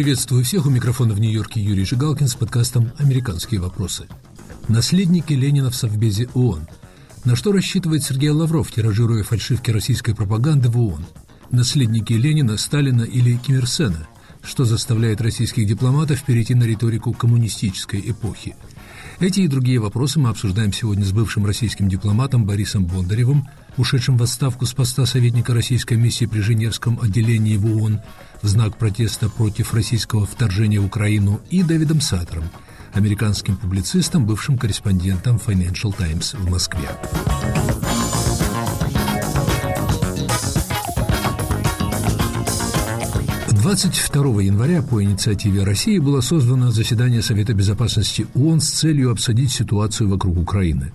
Приветствую всех. У микрофона в Нью-Йорке Юрий Жигалкин с подкастом «Американские вопросы». Наследники Ленина в Совбезе ООН. На что рассчитывает Сергей Лавров, тиражируя фальшивки российской пропаганды в ООН? Наследники Ленина, Сталина или Ким Ир Сена. Что заставляет российских дипломатов перейти на риторику коммунистической эпохи? Эти и другие вопросы мы обсуждаем сегодня с бывшим российским дипломатом Борисом Бондаревым, ушедшим в отставку с поста советника российской миссии при Женевском отделении в ООН в знак протеста против российского вторжения в Украину, и Дэвидом Саттером, американским публицистом, бывшим корреспондентом Financial Times в Москве. С 22 января по инициативе России было созвано заседание Совета Безопасности ООН с целью обсудить ситуацию вокруг Украины.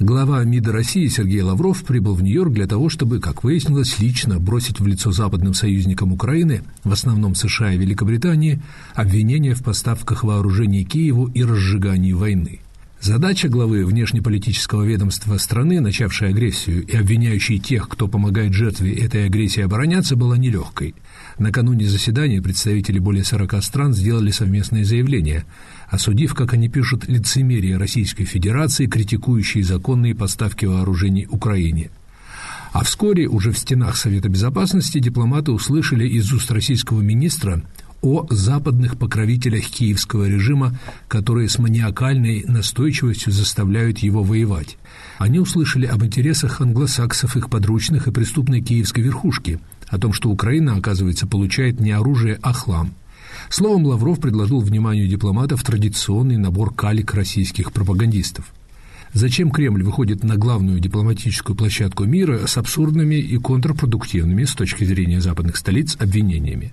Глава МИДа России Сергей Лавров прибыл в Нью-Йорк для того, чтобы, как выяснилось, лично бросить в лицо западным союзникам Украины, в основном США и Великобритании, обвинения в поставках вооружений Киеву и разжигании войны. Задача главы внешнеполитического ведомства страны, начавшей агрессию и обвиняющей тех, кто помогает жертве этой агрессии обороняться, была нелегкой. Накануне заседания представители более 40 стран сделали совместное заявление, осудив, как они пишут, лицемерие Российской Федерации, критикующей законные поставки вооружений Украине. А вскоре уже в стенах Совета Безопасности дипломаты услышали из уст российского министра о западных покровителях киевского режима, которые с маниакальной настойчивостью заставляют его воевать. Они услышали об интересах англосаксов, их подручных и преступной киевской верхушки, о том, что Украина, оказывается, получает не оружие, а хлам. Словом, Лавров предложил вниманию дипломатов традиционный набор калек российских пропагандистов. Зачем Кремль выходит на главную дипломатическую площадку мира с абсурдными и контрпродуктивными, с точки зрения западных столиц, обвинениями?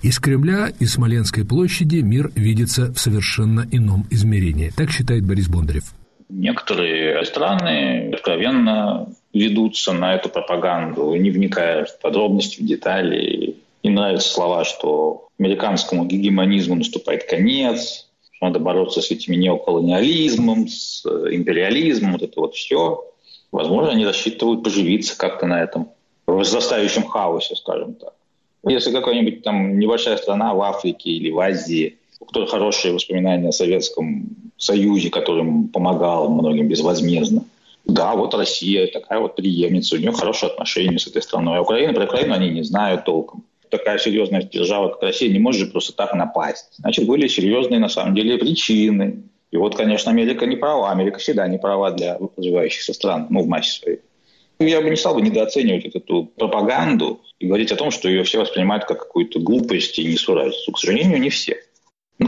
Из Кремля и Смоленской площади мир видится в совершенно ином измерении. Так считает Борис Бондарев. Некоторые страны откровенно ведутся на эту пропаганду, не вникая в подробности, в детали. Им нравятся слова, что американскому гегемонизму наступает конец, что надо бороться с этим неоколониализмом, с империализмом, вот это вот все. Возможно, они рассчитывают поживиться как-то на этом возрастающем хаосе, скажем так. Если какая-нибудь там небольшая страна в Африке или в Азии, у которой хорошие воспоминания о Советском Союзе, которым помогал многим безвозмездно. Да, вот Россия такая вот преемница, у нее хорошие отношения с этой страной. А Украина, про Украину они не знают толком. Такая серьезная держава, как Россия, не может же просто так напасть. Значит, были серьезные на самом деле причины. И вот, конечно, Америка не права. Америка всегда не права для развивающихся стран, в массе своей. Я бы не стал недооценивать эту пропаганду и говорить о том, что ее все воспринимают как какую-то глупость и несуразицу. К сожалению, не все.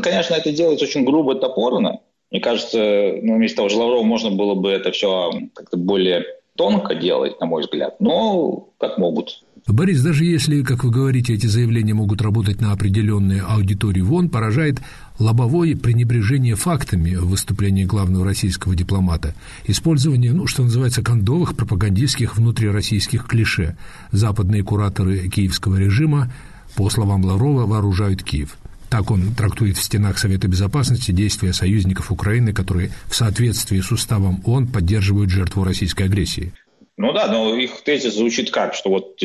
Конечно, это делается очень грубо и топорно. Мне кажется, вместо того же Лаврова можно было бы это все как-то более тонко делать, на мой взгляд. Но как могут. Борис, даже если, как вы говорите, эти заявления могут работать на определенные аудитории ООН, поражает лобовое пренебрежение фактами в выступлении главного российского дипломата, использование, что называется, кондовых пропагандистских внутрироссийских клише. Западные кураторы киевского режима, по словам Лаврова, вооружают Киев. Так он трактует в стенах Совета Безопасности действия союзников Украины, которые в соответствии с уставом ООН поддерживают жертву российской агрессии. Но их тезис звучит как, что вот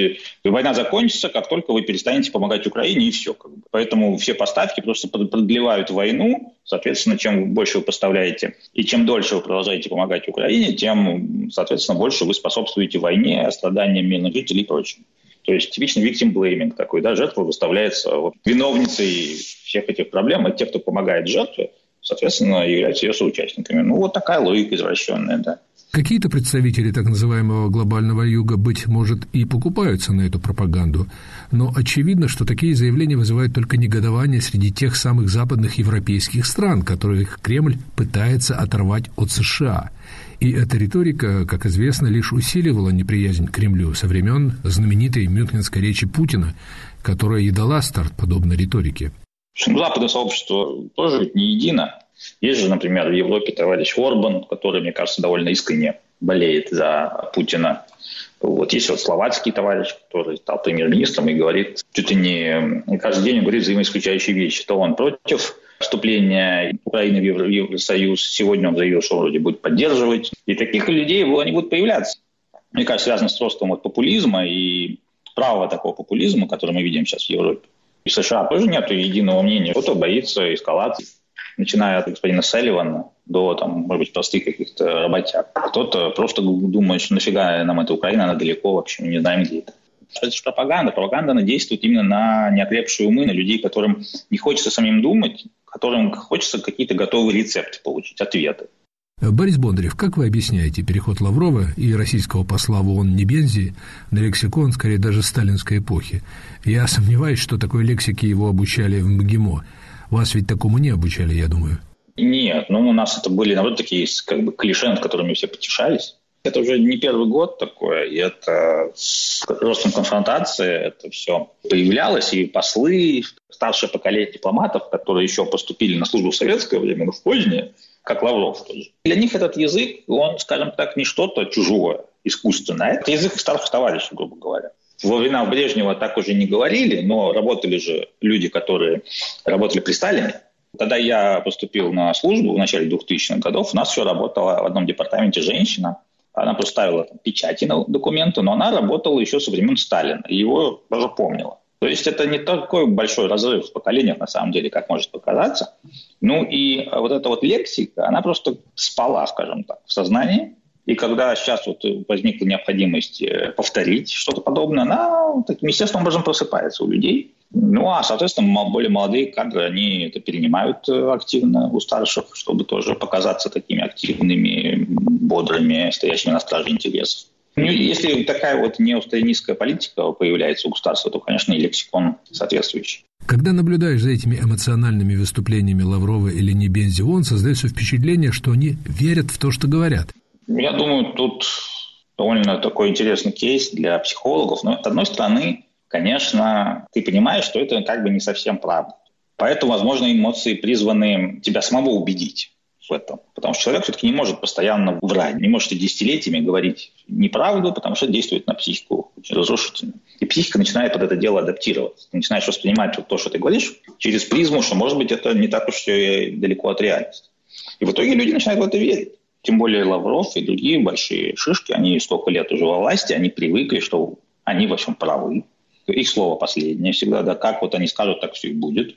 война закончится, как только вы перестанете помогать Украине, и все. Поэтому все поставки просто продлевают войну, соответственно, чем больше вы поставляете, и чем дольше вы продолжаете помогать Украине, тем, соответственно, больше вы способствуете войне, страданиям мирных жителей и прочему. То есть типичный victim blaming такой, жертва выставляется виновницей всех этих проблем, и те, кто помогает жертве, соответственно, являются ее соучастниками. Вот такая логика извращенная, да. Какие-то представители так называемого глобального юга, быть может, и покупаются на эту пропаганду, но очевидно, что такие заявления вызывают только негодование среди тех самых западных европейских стран, которых Кремль пытается оторвать от США. И эта риторика, как известно, лишь усиливала неприязнь к Кремлю со времен знаменитой мюнхенской речи Путина, которая и дала старт подобной риторике. Западное сообщество тоже ведь не едино. Есть же, например, в Европе товарищ Орбан, который, мне кажется, довольно искренне болеет за Путина. Есть словацкий товарищ, который стал премьер-министром и говорит, чуть ли не каждый день говорит взаимоисключающие вещи. То он против вступления Украины в Евросоюз, сегодня он заявил, что вроде будет поддерживать. И таких людей они будут появляться. Мне кажется, связано с ростом популизма и права такого популизма, который мы видим сейчас в Европе. И в США тоже нет единого мнения. Кто-то боится эскалации, начиная от господина Селливана до, там, может быть, простых каких-то работяг. Кто-то просто думает, что нафига нам эта Украина, она далеко вообще, мы не знаем, где это. Это же пропаганда. Пропаганда, она действует именно на неокрепшие умы, на людей, которым не хочется самим думать, которым хочется какие-то готовые рецепты получить, ответы. Борис Бондарев, как вы объясняете переход Лаврова и российского посла в ООН Небензи на лексикон, скорее даже сталинской эпохи? Я сомневаюсь, что такой лексики его обучали в МГИМО. Вас ведь такому не обучали, я думаю. Нет, ну у нас это были, наоборот, такие как бы клише, над которыми все потешались. Это уже не первый год такое, и это с ростом конфронтации это все появлялось, и послы, старшее поколение дипломатов, которые еще поступили на службу в советское время, но в позднее, как Лавров тоже. Для них этот язык, он, скажем так, не что-то чужое, искусственное. Это язык старших товарищей, грубо говоря. Во времена Брежнева так уже не говорили, но работали же люди, которые работали при Сталине. Когда я поступил на службу в начале 2000-х годов, у нас все работало в одном департаменте женщина. Она поставила там, печати на документы, но она работала еще со времен Сталина. И его даже помнила. То есть это не такой большой разрыв в поколениях, на самом деле, как может показаться. Ну и вот эта вот лексика, она просто спала, скажем так, в сознании. И когда сейчас вот возникла необходимость повторить что-то подобное, она таким естественным образом просыпается у людей. Ну а, соответственно, более молодые кадры, они это перенимают активно у старших, чтобы тоже показаться такими активными, бодрыми, стоящими на страже интересов. Ну, если такая вот неустойнистская политика появляется у государства, то, конечно, и лексикон соответствующий. Когда наблюдаешь за этими эмоциональными выступлениями Лаврова или Небензи, создается впечатление, что они верят в то, что говорят. Я думаю, тут довольно такой интересный кейс для психологов. Но, с одной стороны, конечно, ты понимаешь, что это как бы не совсем правда. Поэтому, возможно, эмоции призваны тебя самого убедить в этом. Потому что человек все-таки не может постоянно врать, не может и десятилетиями говорить неправду, потому что это действует на психику очень разрушительно. И психика начинает под это дело адаптироваться. Ты начинаешь воспринимать вот то, что ты говоришь, через призму, что, может быть, это не так уж и далеко от реальности. И в итоге люди начинают в это верить. Тем более Лавров и другие большие шишки, они столько лет уже во власти, они привыкли, что они во всем правы. Их слово последнее всегда, да, как вот они скажут, так все и будет.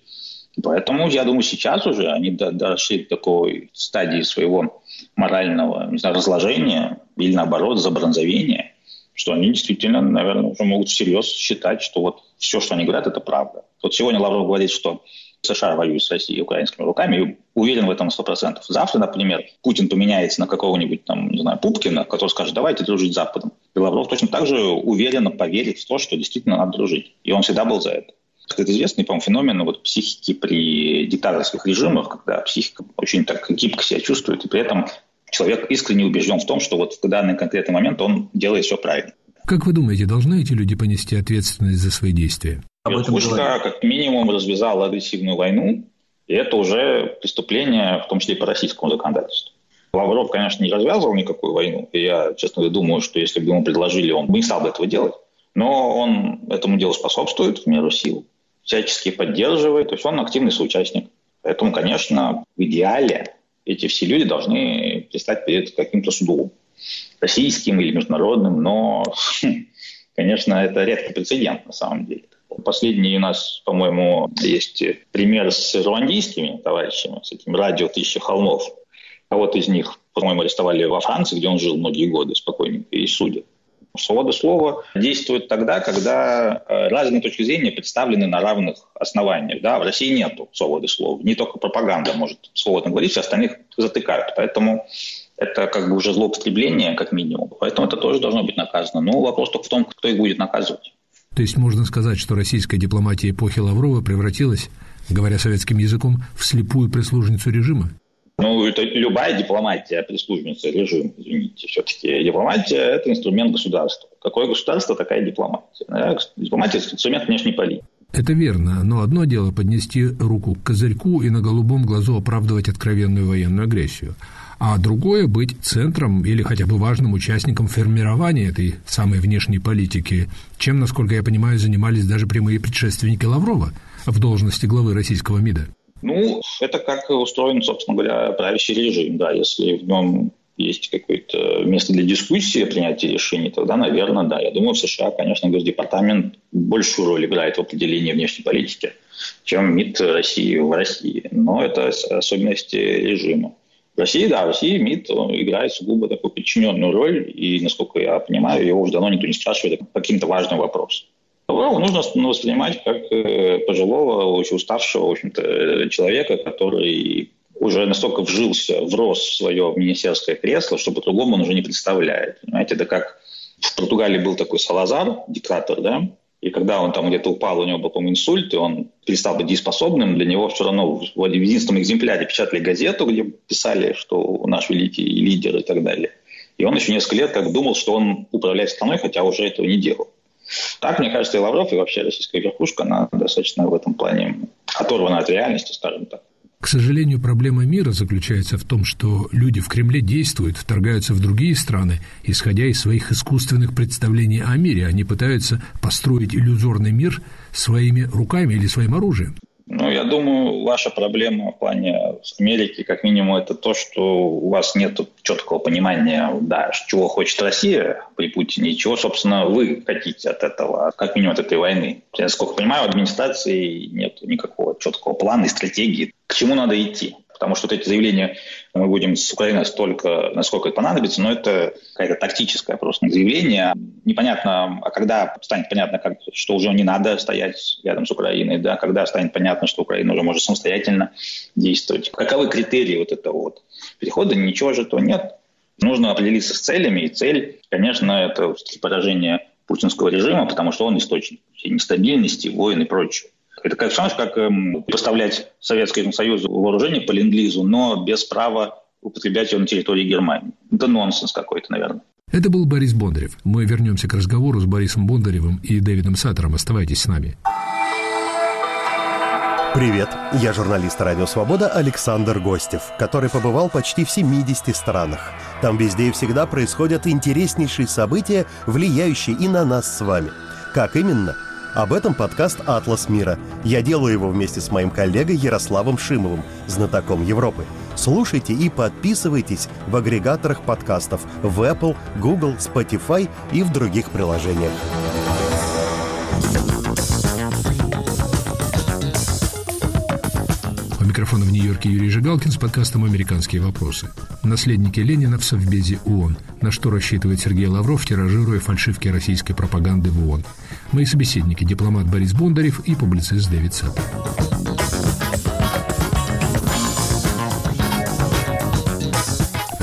Поэтому, я думаю, сейчас уже они дошли до такой стадии своего морального, не знаю, разложения или, наоборот, забронзовения, что они действительно, наверное, уже могут всерьез считать, что вот все, что они говорят, это правда. Вот сегодня Лавров говорит, что США воюют с Россией украинскими руками, и уверен в этом 100%. Завтра, например, Путин поменяется на какого-нибудь, там, не знаю, Пупкина, который скажет, давайте дружить с Западом. И Лавров точно так же уверенно поверит в то, что действительно надо дружить. И он всегда был за это. Это известный, по-моему, феномен вот, психики при диктаторских режимах, когда психика очень так гибко себя чувствует, и при этом человек искренне убежден в том, что вот в данный конкретный момент он делает все правильно. Как вы думаете, должны эти люди понести ответственность за свои действия? Верхушка как минимум развязала агрессивную войну, и это уже преступление, в том числе и по российскому законодательству. Лавров, конечно, не развязывал никакую войну, и я, честно говоря, думаю, что если бы ему предложили, он бы не стал бы этого делать, но он этому делу способствует в меру сил, всячески поддерживает, то есть он активный соучастник. Поэтому, конечно, в идеале эти все люди должны предстать перед каким-то судом, российским или международным, но, конечно, это редкий прецедент на самом деле. Последний у нас, по-моему, есть пример с руандийскими товарищами, с этим «Радио Тысячи Холмов». Кого-то из них, по-моему, арестовали во Франции, где он жил многие годы спокойненько, и судят. Свобода слова действует тогда, когда разные точки зрения представлены на равных основаниях. Да, в России нет свободы слова. Не только пропаганда может свободно говорить, все остальных затыкают. Поэтому это как бы уже злоупотребление, как минимум. Поэтому это тоже должно быть наказано. Но вопрос только в том, кто их будет наказывать. То есть можно сказать, что российская дипломатия эпохи Лаврова превратилась, говоря советским языком, в слепую прислужницу режима? Ну, это любая дипломатия, прислужница, режим, извините, все-таки дипломатия – это инструмент государства. Какое государство, такая дипломатия. Дипломатия – это инструмент внешней политики. Это верно, но одно дело поднести руку к козырьку и на голубом глазу оправдывать откровенную военную агрессию, а другое – быть центром или хотя бы важным участником формирования этой самой внешней политики, чем, насколько я понимаю, занимались даже прямые предшественники Лаврова в должности главы российского МИДа. Ну, это как устроен, собственно говоря, правящий режим, да, если в нем есть какое-то место для дискуссии о принятии решений, тогда, наверное, да. Я думаю, в США, конечно, Госдепартамент большую роль играет в определении внешней политики, чем МИД России в России. Но это особенности режима. В России, да, в России МИД играет сугубо такую подчиненную роль, и, насколько я понимаю, его уже давно никто не спрашивает по каким-то важным вопросам. Лаврова нужно воспринимать как пожилого, очень уставшего, в общем-то, человека, который уже настолько вжился, врос в свое министерское кресло, что по-другому он уже не представляет. Понимаете, это как в Португалии был такой Салазар, диктатор, да, и когда он там где-то упал, у него был, по-моему, инсульт, и он перестал быть дееспособным, для него все равно в единственном экземпляре печатали газету, где писали, что наш великий лидер и так далее. И он еще несколько лет как думал, что он управляет страной, хотя уже этого не делал. Так, мне кажется, и Лавров, и вообще российская верхушка, она достаточно в этом плане оторвана от реальности, скажем так. К сожалению, проблема мира заключается в том, что люди в Кремле действуют, вторгаются в другие страны, исходя из своих искусственных представлений о мире. Они пытаются построить иллюзорный мир своими руками или своим оружием. Я думаю, ваша проблема в плане Америки, как минимум, это то, что у вас нет четкого понимания, да, чего хочет Россия при Путине и чего, собственно, вы хотите от этого, как минимум, от этой войны. Я, насколько понимаю, у администрации нет никакого четкого плана и стратегии, к чему надо идти. Потому что вот эти заявления мы будем с Украиной столько, насколько это понадобится, но это какое-то тактическое просто заявление. Непонятно, а когда станет понятно, что уже не надо стоять рядом с Украиной, да, когда станет понятно, что Украина уже может самостоятельно действовать. Каковы критерии вот этого вот перехода? Ничего же этого нет. Нужно определиться с целями. И цель, конечно, это поражение путинского режима, потому что он источник нестабильности, войн и прочего. Это как шанс, как поставлять Советскому Союзу вооружение по ленд-лизу, но без права употреблять его на территории Германии. Это нонсенс какой-то, наверное. Это был Борис Бондарев. Мы вернемся к разговору с Борисом Бондаревым и Дэвидом Саттером. Оставайтесь с нами. Привет, я журналист «Радио Свобода» Александр Гостев, который побывал почти в 70 странах. Там везде и всегда происходят интереснейшие события, влияющие и на нас с вами. Как именно? Об этом подкаст «Атлас мира». Я делаю его вместе с моим коллегой Ярославом Шимовым, знатоком Европы. Слушайте и подписывайтесь в агрегаторах подкастов в Apple, Google, Spotify и в других приложениях. У микрофона в Нью-Йорке Юрий Жигалкин с подкастом «Американские вопросы». Наследники Ленина в Совбезе ООН. На что рассчитывает Сергей Лавров, тиражируя фальшивки российской пропаганды в ООН. Мои собеседники – дипломат Борис Бондарев и публицист Дэвид Саттер.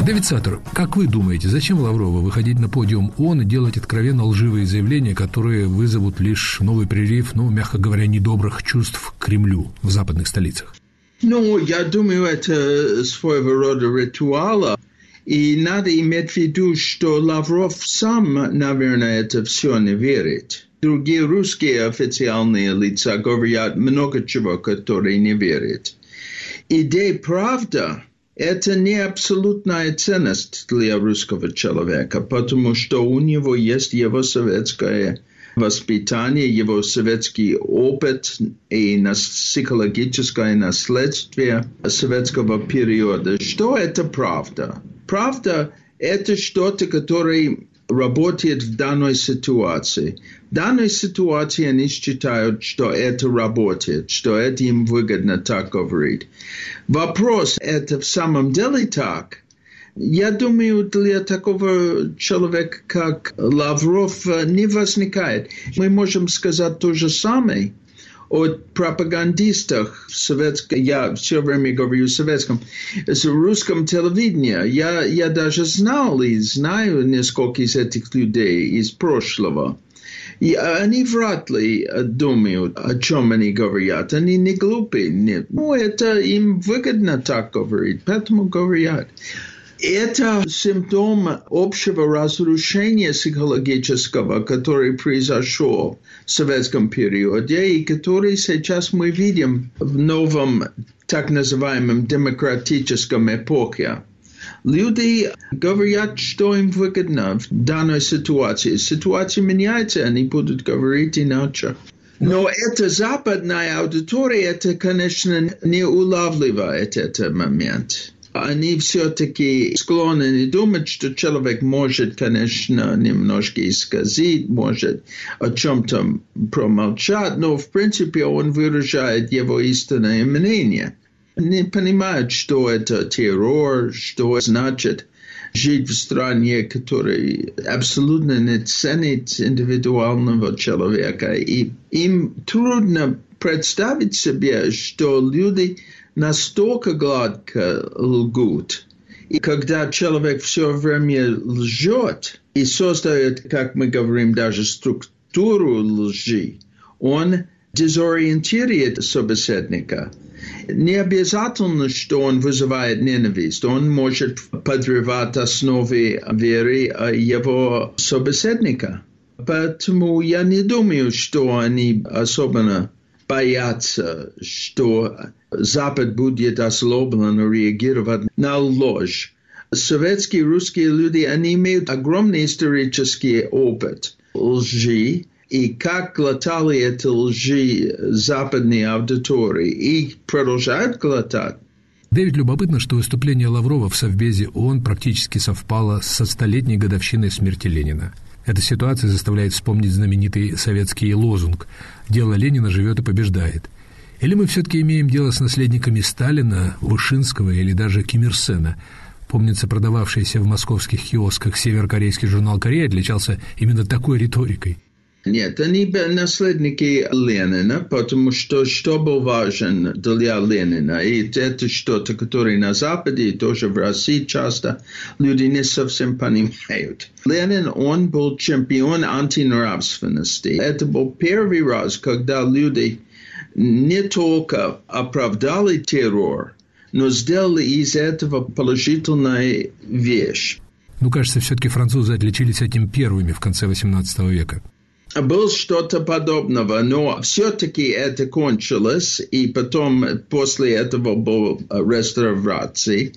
Дэвид Саттер, как вы думаете, зачем Лаврову выходить на подиум ООН и делать откровенно лживые заявления, которые вызовут лишь новый прилив, мягко говоря, недобрых чувств к Кремлю в западных столицах? Я думаю, это своего рода ритуала. И надо иметь в виду, что Лавров сам, наверное, это все не верит. Другие русские официальные лица говорят много чего, которые не верят. Идея правда – это не абсолютная ценность для русского человека, потому что у него есть его советское воспитание, его советский опыт и психологическое наследство советского периода. Что это правда? Правда – это что-то, которое работает в данной ситуации. В данной ситуации они считают, что это работает, что это им выгодно так говорить. Вопрос – это в самом деле так? Я думаю, для такого человека, как Лавров, не возникает. Мы можем сказать то же самое о пропагандистах в советском, я все время говорю советском, русском телевидении. Я даже знал и знаю несколько из этих людей из прошлого. И они вряд ли думают, о чем они говорят. Они не глупы. Нет. Это им выгодно так говорить, поэтому говорят. Это симптом общего разрушения психологического, который произошел в советском периоде и который сейчас мы видим в новом так называемом демократическом эпохе. Люди говорят, что им выгодно в данной ситуации. Ситуация меняется, они будут говорить иначе. Но эта западная аудитория, это, конечно, не улавливает этот момент. они все-таки склонны думать, что человек может, конечно, немножко исказить, может о чем-то промолчать, но, в принципе, он выражает его истинное мнение. Не понимают, что это террор, что значит жить в стране, которая абсолютно не ценит индивидуального человека. И им трудно представить себе, что люди настолько гладко лгут. И когда человек все время лжет и создает, как мы говорим, даже структуру лжи, он дезориентирует собеседника. Не обязательно, что он вызывает ненависть. Он может подрывать основы веры его собеседника. Поэтому я не думаю, что они особенно боятся, что Запад будет озлобленно реагировать на ложь. Советские русские люди, они имеют огромный исторический опыт лжи, и как глотали эти лжи западные аудитории, и продолжают глотать. Дэвид, любопытно, что выступление Лаврова в Совбезе ООН практически совпало со столетней годовщиной смерти Ленина. Эта ситуация заставляет вспомнить знаменитый советский лозунг «Дело Ленина живет и побеждает». Или мы все-таки имеем дело с наследниками Сталина, Вышинского или даже Ким Ир Сена? Помнится, продававшийся в московских киосках северокорейский журнал «Корея» отличался именно такой риторикой. Нет, они наследники Ленина, потому что что был важен для Ленина, и это что-то, которое на Западе и тоже в России часто люди не совсем понимают. Ленин, он был чемпион антинравственности. Это был первый раз, когда люди не только оправдали террор, но сделали из этого положительную вещь. Ну, кажется, все-таки французы отличились этим первыми в конце XVIII века. Было что-то подобного, но все-таки это кончилось, и потом после этого была реставрация,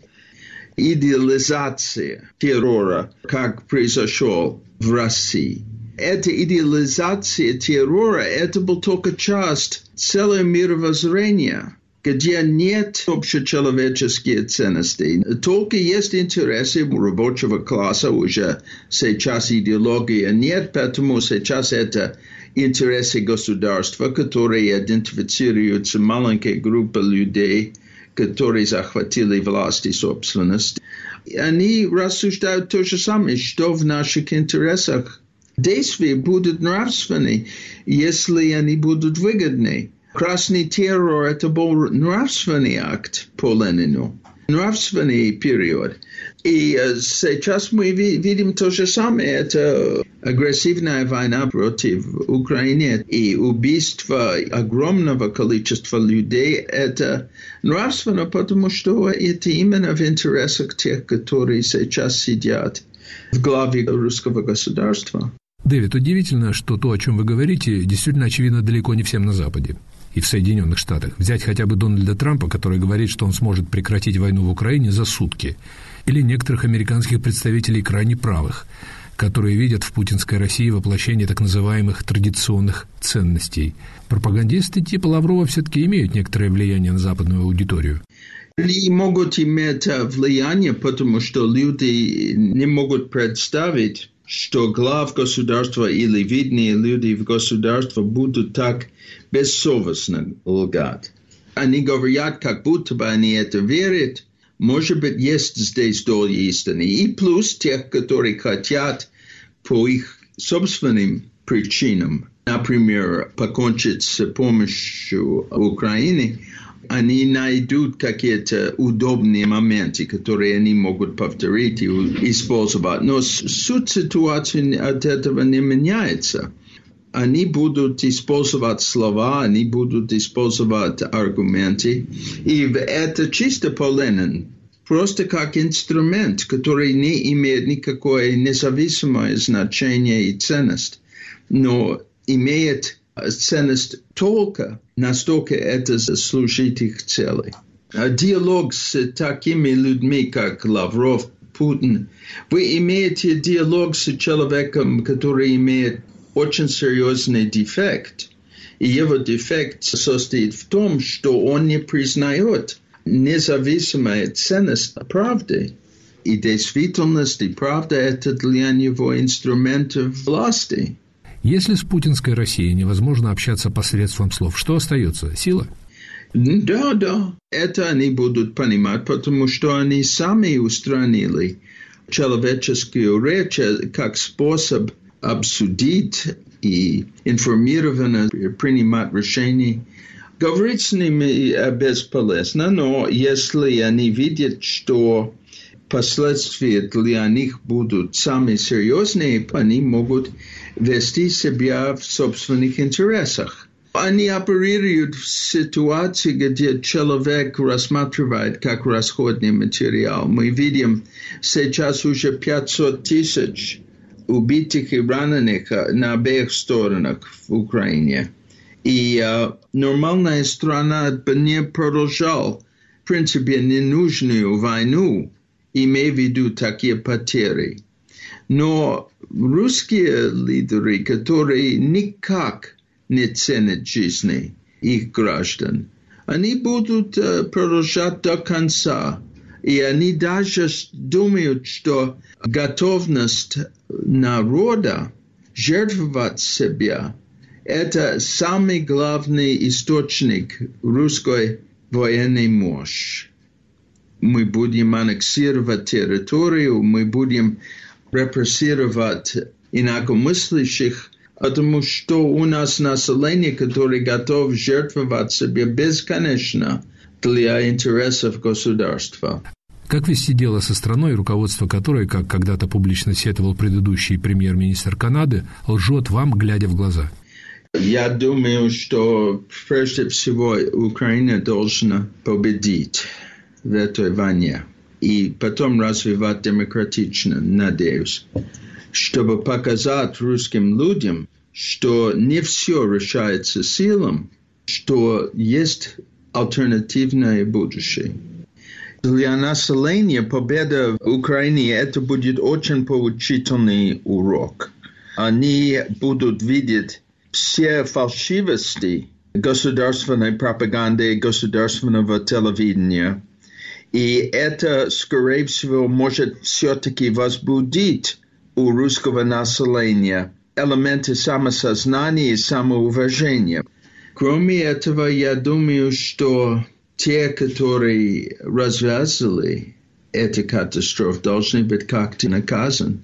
идеализация террора, как произошел в России. Эта идеализация террора – это была только часть целого мировоззрения, где нет общечеловеческих ценностей. Только есть интересы рабочего класса, уже сейчас идеологии нет, поэтому сейчас это интересы государства, которые идентифицируются маленькой группой людей, которые захватили власть и собственность. Они рассуждают то же самое, что в наших интересах. Действия будут нравственны, если они будут выгодны. Красный террор – это был нравственный акт по Ленину, нравственный период. И сейчас мы видим то же самое. Это агрессивная война против Украины и убийство огромного количества людей. Это нравственно, потому что это именно в интересах тех, которые сейчас сидят в главе русского государства. Дэвид, удивительно, что то, о чем вы говорите, действительно очевидно далеко не всем на Западе и в Соединенных Штатах. Взять хотя бы Дональда Трампа, который говорит, что он сможет прекратить войну в Украине за сутки, или некоторых американских представителей крайне правых, которые видят в путинской России воплощение так называемых традиционных ценностей. Пропагандисты типа Лаврова все-таки имеют некоторое влияние на западную аудиторию. Они могут иметь влияние, потому что люди не могут представить, что глав государства или видные люди в государстве будут так бессовестно лгать. Они говорят, как будто бы они это верят. Может быть, есть здесь доля истины. И плюс тех, которые хотят по их собственным причинам, например, покончить с помощью Украины, они найдут какие-то удобные моменты, которые они могут повторить и использовать. Но суть ситуации от этого не меняется. Они будут использовать слова, они будут использовать аргументы. И это чисто по Ленину. Просто как инструмент, который не имеет никакое независимое значение и ценность, но имеет ценность только настолько это служит их цели. Диалог с такими людьми, как Лавров, Путин, вы имеете диалог с человеком, который имеет очень серьезный дефект. И его дефект состоит в том, что он не признает независимая ценность правды. И действительность и правда – это для него инструменты власти. Если с путинской Россией невозможно общаться посредством слов, что остается? Сила? Да, да. Это они будут понимать, потому что они сами устранили человеческую речь как способ обсудить и информированно принимать решения. Говорить с ними бесполезно, но если они видят, что последствия для них будут самые серьезные, они могут вести себя в собственных интересах. Они оперируют в ситуации, где человек рассматривает как расходный материал. Мы видим сейчас уже 500 тысяч убитых и раненых на обеих сторонах в Украине. И нормальная страна бы не продолжала, в принципе, ненужную войну, имея в виду такие потери. Но русские лидеры, которые никак не ценят жизни их граждан, они будут продолжать до конца. И они даже думают, что готовность народа жертвовать себя – это самый главный источник русской военной мощи. Мы будем аннексировать территорию, мы будем репрессировать инакомыслящих, потому что у нас население, которое готово жертвовать себе бесконечно для интересов государства. Как вести дело со страной, руководство которой, как когда-то публично сетовал предыдущий премьер-министр Канады, лжет вам, глядя в глаза? Я думаю, что прежде всего Украина должна победить в этой войне и потом развивать демократично, надеюсь, чтобы показать русским людям, что не все решается силам, что есть альтернативное будущее. Для населения победа в Украине – это будет очень поучительный урок. Они будут видеть все фальшивости государственной пропаганды и государственного телевидения. И это, скорее всего, может все-таки возбудить у русского населения элементы самосознания и самоуважения. Кроме этого, я думаю, что те, которые развязали эту катастрофу, должны быть как-то наказаны,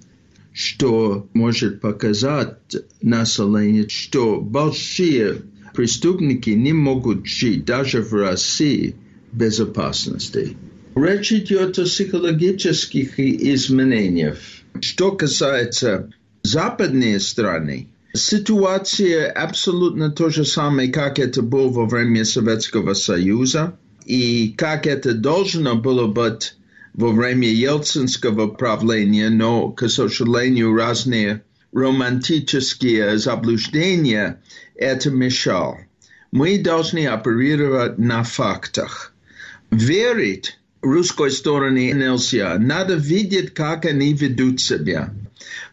что может показать населению, что большие преступники не могут жить даже в России в безопасности. Речь идет о психологических изменениях. Что касается западной страны, ситуация абсолютно то же самое, как это было во время Советского Союза и как это должно было быть во время Ельцинского правления, но, к сожалению, разные романтические заблуждения это мешало. Мы должны оперировать на фактах. Верить русской стороне нельзя. Надо видеть, как они ведут себя.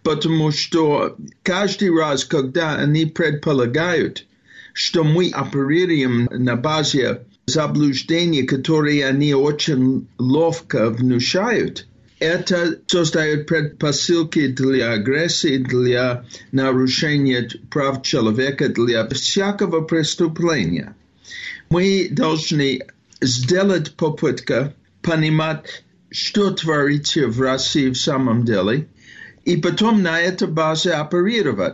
Потому что каждый раз, когда они предполагают, что мы оперируем на базе заблуждений, которые они очень ловко внушают, это создает предпосылки для агрессии, для нарушения прав человека, для всякого преступления. Мы должны сделать попытку понимать, что творится в России в самом деле, и потом на этой базе оперировать.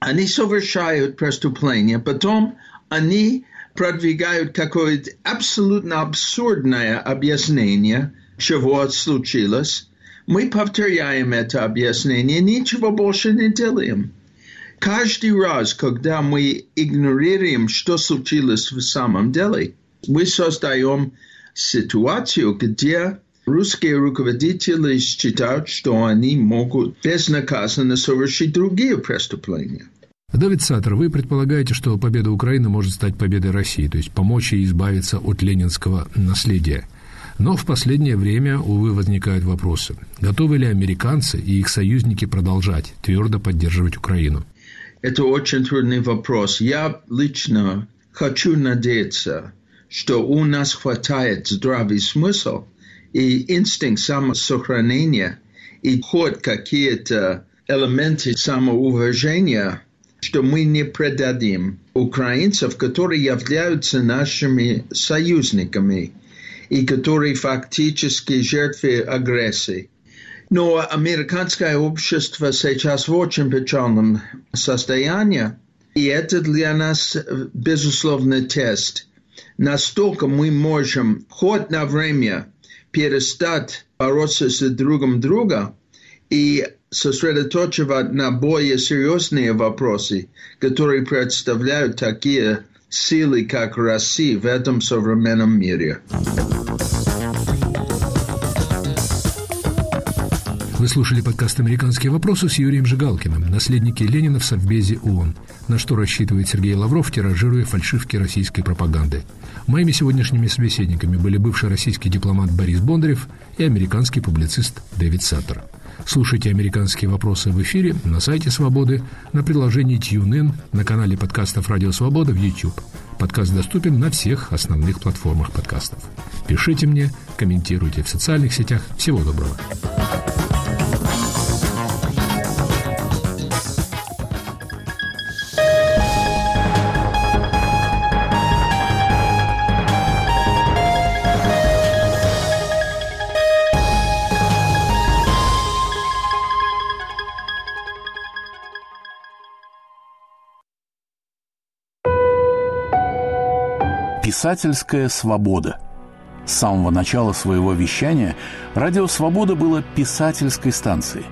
Они совершают преступления, потом они продвигают какое-то абсолютно абсурдное объяснение, чего случилось. Мы повторяем это объяснение, ничего больше не делаем. Каждый раз, когда мы игнорируем, что случилось в самом деле, мы создаем ситуацию, где русские руководители считают, что они могут безнаказанно совершить другие преступления. Дэвид Саттер, вы предполагаете, что победа Украины может стать победой России, то есть помочь ей избавиться от ленинского наследия. Но в последнее время, увы, возникают вопросы. Готовы ли американцы и их союзники продолжать твердо поддерживать Украину? Это очень трудный вопрос. Я лично хочу надеяться, что у нас хватает здравый смысл и инстинкт самосохранения и хоть какие-то элементы самоуважения, что мы не предадим украинцев, которые являются нашими союзниками и которые фактически жертвы агрессии. Но американское общество сейчас в очень печальном состоянии, и это для нас, безусловно, тест. Настолько мы можем хоть на время перестать бороться с другом друга и сосредоточивать на более серьезные вопросы, которые представляют такие силы, как Россия в этом современном мире. Вы слушали подкаст «Американские вопросы» с Юрием Жигалкиным, наследники Ленина в Совбезе ООН. На что рассчитывает Сергей Лавров, тиражируя фальшивки российской пропаганды. Моими сегодняшними собеседниками были бывший российский дипломат Борис Бондарев и американский публицист Дэвид Саттер. Слушайте «Американские вопросы» в эфире, на сайте «Свободы», на приложении TuneIn, на канале подкастов «Радио Свобода» в YouTube. Подкаст доступен на всех основных платформах подкастов. Пишите мне, комментируйте в социальных сетях. Всего доброго. Писательская свобода. С самого начала своего вещания «Радио Свобода» было писательской станцией.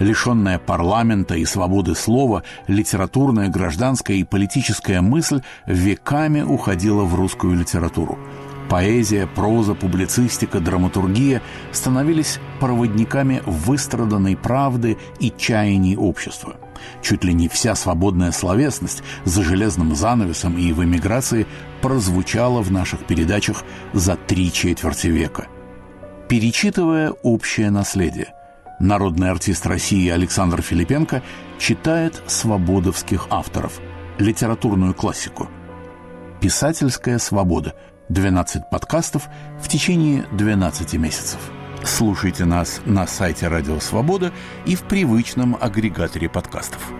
Лишенная парламента и свободы слова, литературная, гражданская и политическая мысль веками уходила в русскую литературу. Поэзия, проза, публицистика, драматургия становились проводниками выстраданной правды и чаяний общества. Чуть ли не вся свободная словесность за железным занавесом и в эмиграции прозвучала в наших передачах за 3/4 века. Перечитывая общее наследие, народный артист России Александр Филипенко читает свободовских авторов, литературную классику. «Писательская свобода» – 12 подкастов в течение 12 месяцев. Слушайте нас на сайте «Радио Свобода» и в привычном агрегаторе подкастов.